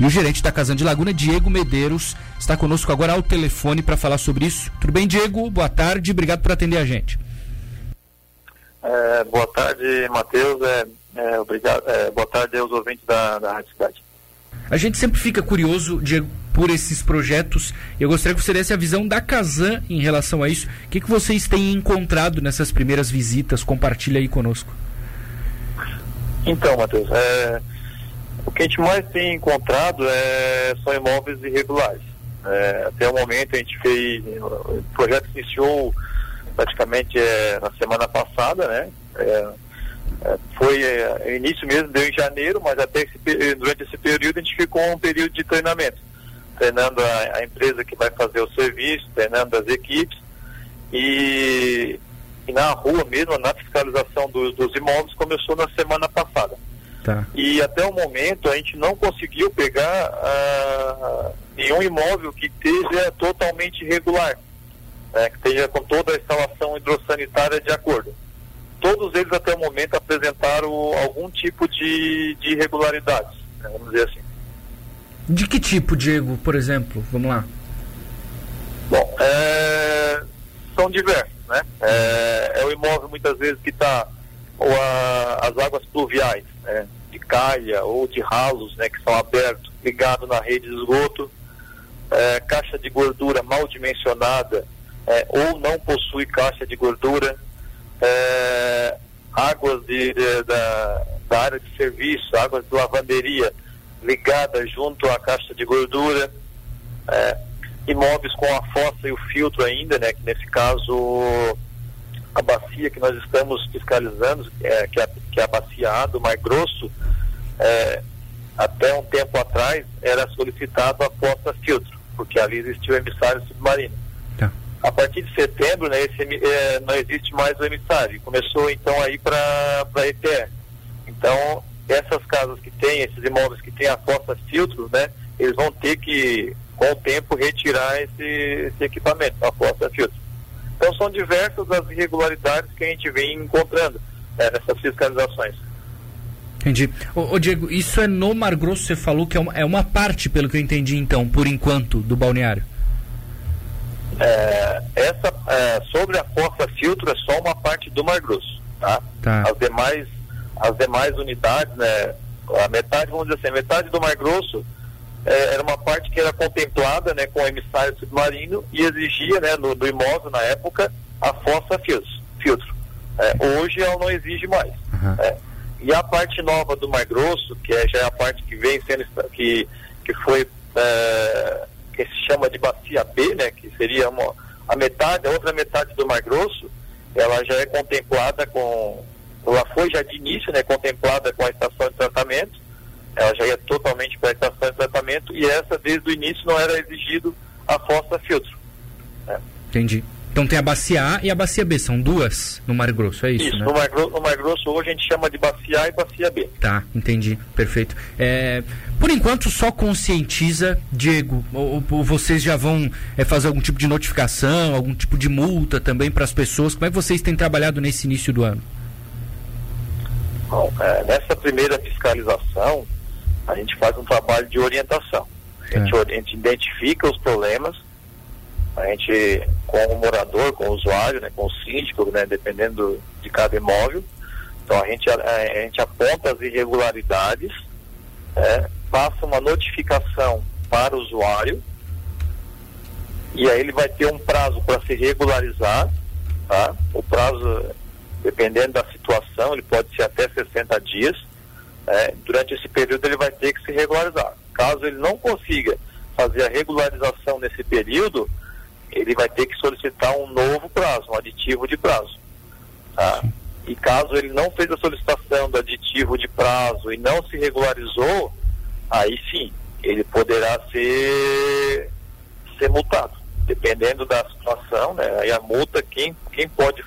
E o gerente da Casan de Laguna, Diego Medeiros, está conosco agora ao telefone para falar sobre isso. Tudo bem, Diego? Boa tarde, obrigado por atender a gente. Boa tarde, Matheus. Obrigado. Boa tarde aos ouvintes da Rádio Cidade. A gente sempre fica curioso, Diego, por esses projetos. Eu gostaria que você desse a visão da Casan em relação a isso. O que vocês têm encontrado nessas primeiras visitas? Compartilha aí conosco. Então, Matheus, o que a gente mais tem encontrado são imóveis irregulares. Até o momento a gente fez... O projeto iniciou praticamente na semana passada, né? Foi início mesmo, deu em janeiro, mas até durante esse período a gente ficou um período de treinamento, treinando a empresa que vai fazer o serviço, treinando as equipes e na rua mesmo, na fiscalização dos imóveis, começou na semana passada. Tá. E até o momento a gente não conseguiu pegar nenhum imóvel que esteja totalmente irregular, que esteja com toda a instalação hidrossanitária de acordo. Todos eles até o momento apresentaram algum tipo de irregularidade, vamos dizer assim. De que tipo, Diego, por exemplo? Vamos lá. Bom, são diversos, né? O imóvel muitas vezes que está, ou as águas pluviais, né? De calha ou de ralos, né? Que são abertos, ligados na rede de esgoto, caixa de gordura mal dimensionada, ou não possui caixa de gordura, águas da área de serviço, águas de lavanderia ligadas junto à caixa de gordura, imóveis com a fossa e o filtro ainda, né, que nesse caso a bacia que nós estamos fiscalizando, que é a bacia A do Mar Grosso, até um tempo atrás era solicitado a fossa filtro, porque ali existia o emissário submarino. A partir de setembro, né, não existe mais o emissário. Começou então aí para a ETE. Então, essas casas que têm, esses imóveis que têm a fossa filtro, né, eles vão ter que, com o tempo, retirar esse equipamento, a fossa filtro. Então, são diversas as irregularidades que a gente vem encontrando nessas fiscalizações. Entendi. Ô Diego, isso é no Mar Grosso, você falou que é uma parte, pelo que eu entendi então, por enquanto, do balneário. Sobre a fossa filtro é só uma parte do Mar Grosso, tá? Tá. As demais unidades, né? A metade, vamos dizer assim, metade do Mar Grosso era uma parte que era contemplada, né? Com o emissário submarino e exigia, né? Do imóvel na época a fossa filtro. Hoje ela não exige mais. Uhum. E a parte nova do Mar Grosso, que já é a parte que vem sendo que foi que se chama de bacia B, né, que seria a outra metade do Mar Grosso, ela já é contemplada ela foi já de início, né, contemplada com a estação de tratamento, ela já ia totalmente para a estação de tratamento e essa desde o início não era exigido a fossa filtro. Né. Entendi. Então tem a bacia A e a bacia B, são duas no Mar Grosso, é isso, né? No Mar Grosso hoje a gente chama de bacia A e bacia B. Tá, entendi, perfeito. Por enquanto só conscientiza, Diego, ou vocês já vão fazer algum tipo de notificação, algum tipo de multa também para as pessoas? Como é que vocês têm trabalhado nesse início do ano? Bom, nessa primeira fiscalização a gente faz um trabalho de orientação. A gente identifica os problemas, a gente com o morador, com o usuário, né, com o síndico, né, dependendo de cada imóvel. Então a gente aponta as irregularidades, passa uma notificação para o usuário e aí ele vai ter um prazo para se regularizar, tá? O prazo, dependendo da situação, ele pode ser até 60 dias. Durante esse período ele vai ter que se regularizar. Caso ele não consiga fazer a regularização nesse período, ele vai ter que solicitar um novo prazo, um aditivo de prazo, tá? E caso ele não fez a solicitação do aditivo de prazo e não se regularizou, aí sim, ele poderá ser multado, dependendo da situação, né? Aí a multa, quem pode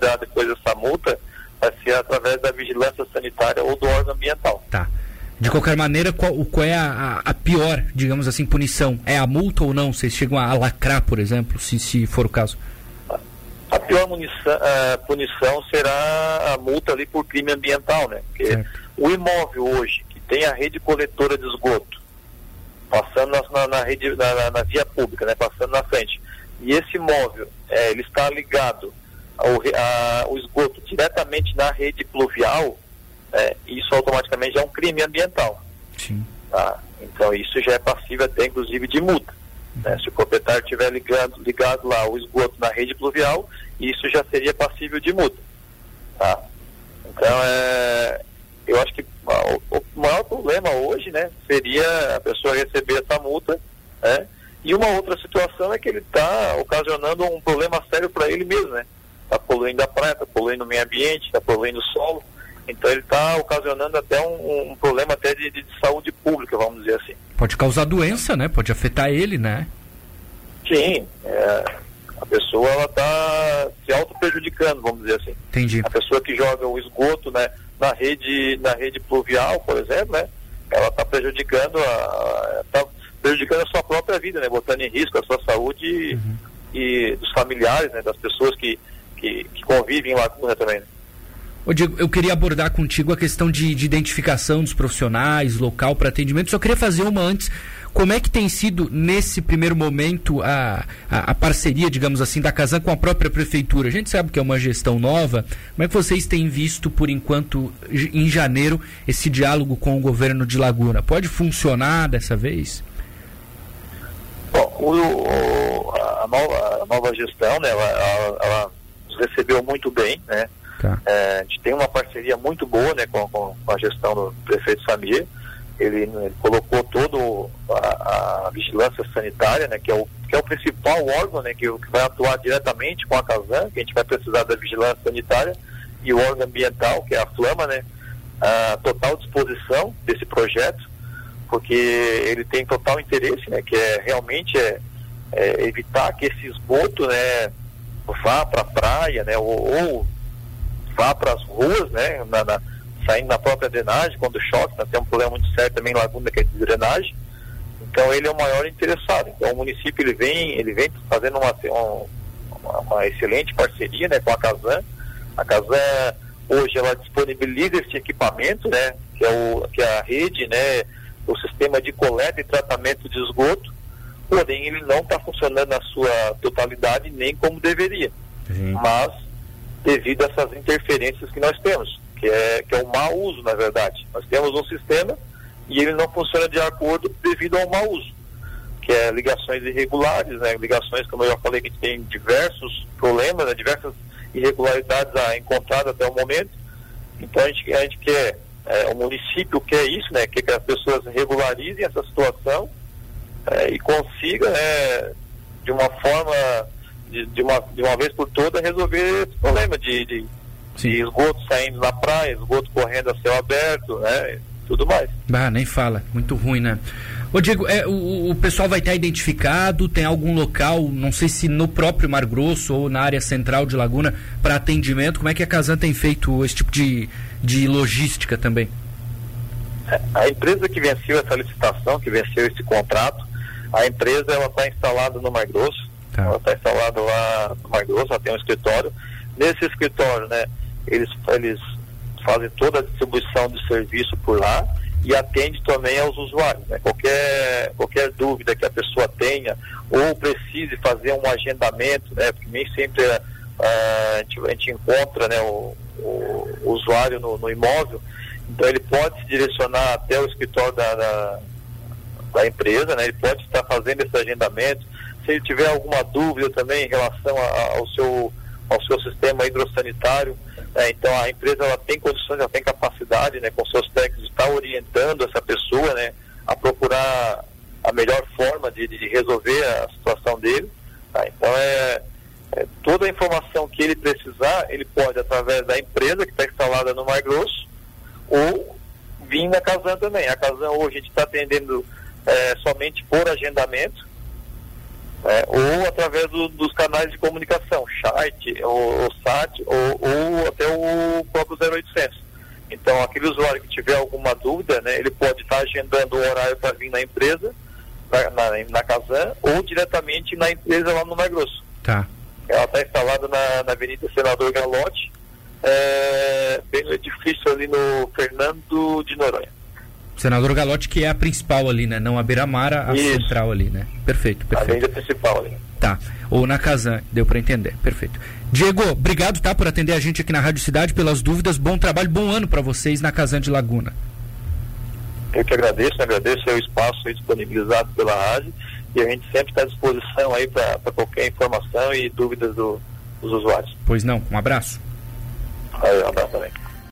dar depois essa multa vai ser através da vigilância sanitária ou do órgão ambiental. Tá. De qualquer maneira, qual é a pior, digamos assim, punição? É a multa ou não? Vocês chegam a lacrar, por exemplo, se for o caso? A pior punição será a multa ali por crime ambiental, né? Porque o imóvel hoje, que tem a rede coletora de esgoto, rede, na via pública, né, passando na frente. E esse móvel, ele está ligado ao esgoto diretamente na rede pluvial, isso automaticamente já é um crime ambiental. Sim. Tá? Então isso já é passível até inclusive de multa. Né? Se o proprietário estiver ligado lá o esgoto na rede pluvial, isso já seria passível de multa. Tá? Então eu acho que o maior problema hoje, né, seria a pessoa receber essa multa, né? E uma outra situação é que ele está ocasionando um problema sério para ele mesmo, né? Está poluindo a praia, está poluindo o meio ambiente, está poluindo o solo. Então ele está ocasionando até um problema até de saúde pública, vamos dizer assim. Pode causar doença, né? Pode afetar ele, né? Sim, a pessoa está se auto-prejudicando, vamos dizer assim. Entendi. A pessoa que joga o esgoto, né, na rede pluvial, por exemplo, né, ela está prejudicando a sua própria vida, né, botando em risco a sua saúde. Uhum. E dos familiares, né, das pessoas que convivem lá com ela também, né? Ô Diego, eu queria abordar contigo a questão de identificação dos profissionais, local para atendimento. Só queria fazer uma antes. Como é que tem sido, nesse primeiro momento, a parceria, digamos assim, da Casan com a própria prefeitura? A gente sabe que é uma gestão nova. Como é que vocês têm visto, por enquanto, em janeiro, esse diálogo com o governo de Laguna? Pode funcionar dessa vez? Bom, a nova gestão, né, ela nos recebeu muito bem, né? Tá. A gente tem uma parceria muito boa, né, com a gestão do prefeito Samir. Ele colocou toda a vigilância sanitária, né, que é o principal órgão, né, que vai atuar diretamente com a Casan, que a gente vai precisar da vigilância sanitária, e o órgão ambiental, que é a Flama, né, a total disposição desse projeto, porque ele tem total interesse, né, que realmente evitar que esse esgoto, né, vá para a praia, né, ou vá para as ruas, né, saindo na própria drenagem, quando choque. Nós temos um problema muito sério também em Laguna, que é de drenagem. Então ele é o maior interessado. Então o município ele vem fazendo uma excelente parceria, né, com a Casan. A Casan hoje ela disponibiliza esse equipamento, né, que é a rede, né, o sistema de coleta e tratamento de esgoto, porém ele não está funcionando na sua totalidade nem como deveria. Uhum. Mas devido a essas interferências que nós temos, que é o mau uso, na verdade. Nós temos um sistema e ele não funciona de acordo devido ao mau uso, que é ligações irregulares, né? Ligações, como eu já falei, que tem diversos problemas, né? Diversas irregularidades encontradas até o momento. Então a gente quer, o município quer isso, né? Quer que as pessoas regularizem essa situação e consiga, né, de uma forma... De uma vez por toda resolver esse problema de esgoto saindo na praia, esgoto correndo a céu aberto, né, tudo mais. Ah, nem fala, muito ruim, né? Ô Diego, o pessoal vai estar identificado, tem algum local, não sei se no próprio Mar Grosso ou na área central de Laguna, para atendimento? Como é que a Casan tem feito esse tipo de logística também? A empresa que venceu essa licitação, que venceu esse contrato, a empresa ela está instalada no Mar Grosso. Tá. Ela está instalada lá no Mar Grosso, ela tem um escritório. Nesse escritório, né, eles fazem toda a distribuição de serviço por lá e atende também aos usuários, né? Qualquer dúvida que a pessoa tenha ou precise fazer um agendamento, né, porque nem sempre a gente encontra, né, o usuário no imóvel. Então ele pode se direcionar até o escritório da empresa, né? Ele pode estar fazendo esse agendamento. Se ele tiver alguma dúvida também em relação ao seu sistema hidrossanitário, né? Então a empresa ela tem condições, ela tem capacidade, né, com seus técnicos, está orientando essa pessoa, né, a procurar a melhor forma de resolver a situação dele. Tá? Então toda a informação que ele precisar, ele pode através da empresa que está instalada no Mar Grosso ou vir na Casan também. A Casan hoje a gente está atendendo somente por agendamento. Ou através dos canais de comunicação, chat, ou SAT, ou até o próprio 0800. Então, aquele usuário que tiver alguma dúvida, né, ele pode estar agendando o horário para vir na empresa, na Casan, ou diretamente na empresa lá no Mar Grosso. Tá. Ela está instalada na Avenida Senador Galotti, bem no edifício ali no Fernando de Noronha. Senador Galotti, que é a principal ali, né? Não a beira-mar, a isso, central ali, né? Perfeito, perfeito. A avenida principal ali. Tá. Ou na Casan, deu para entender. Perfeito. Diego, obrigado, tá? Por atender a gente aqui na Rádio Cidade, pelas dúvidas. Bom trabalho, bom ano para vocês na Casan de Laguna. Eu que agradeço, agradeço o espaço disponibilizado pela rádio e a gente sempre está à disposição aí para qualquer informação e dúvidas dos usuários. Pois não, um abraço. Aí, um abraço também.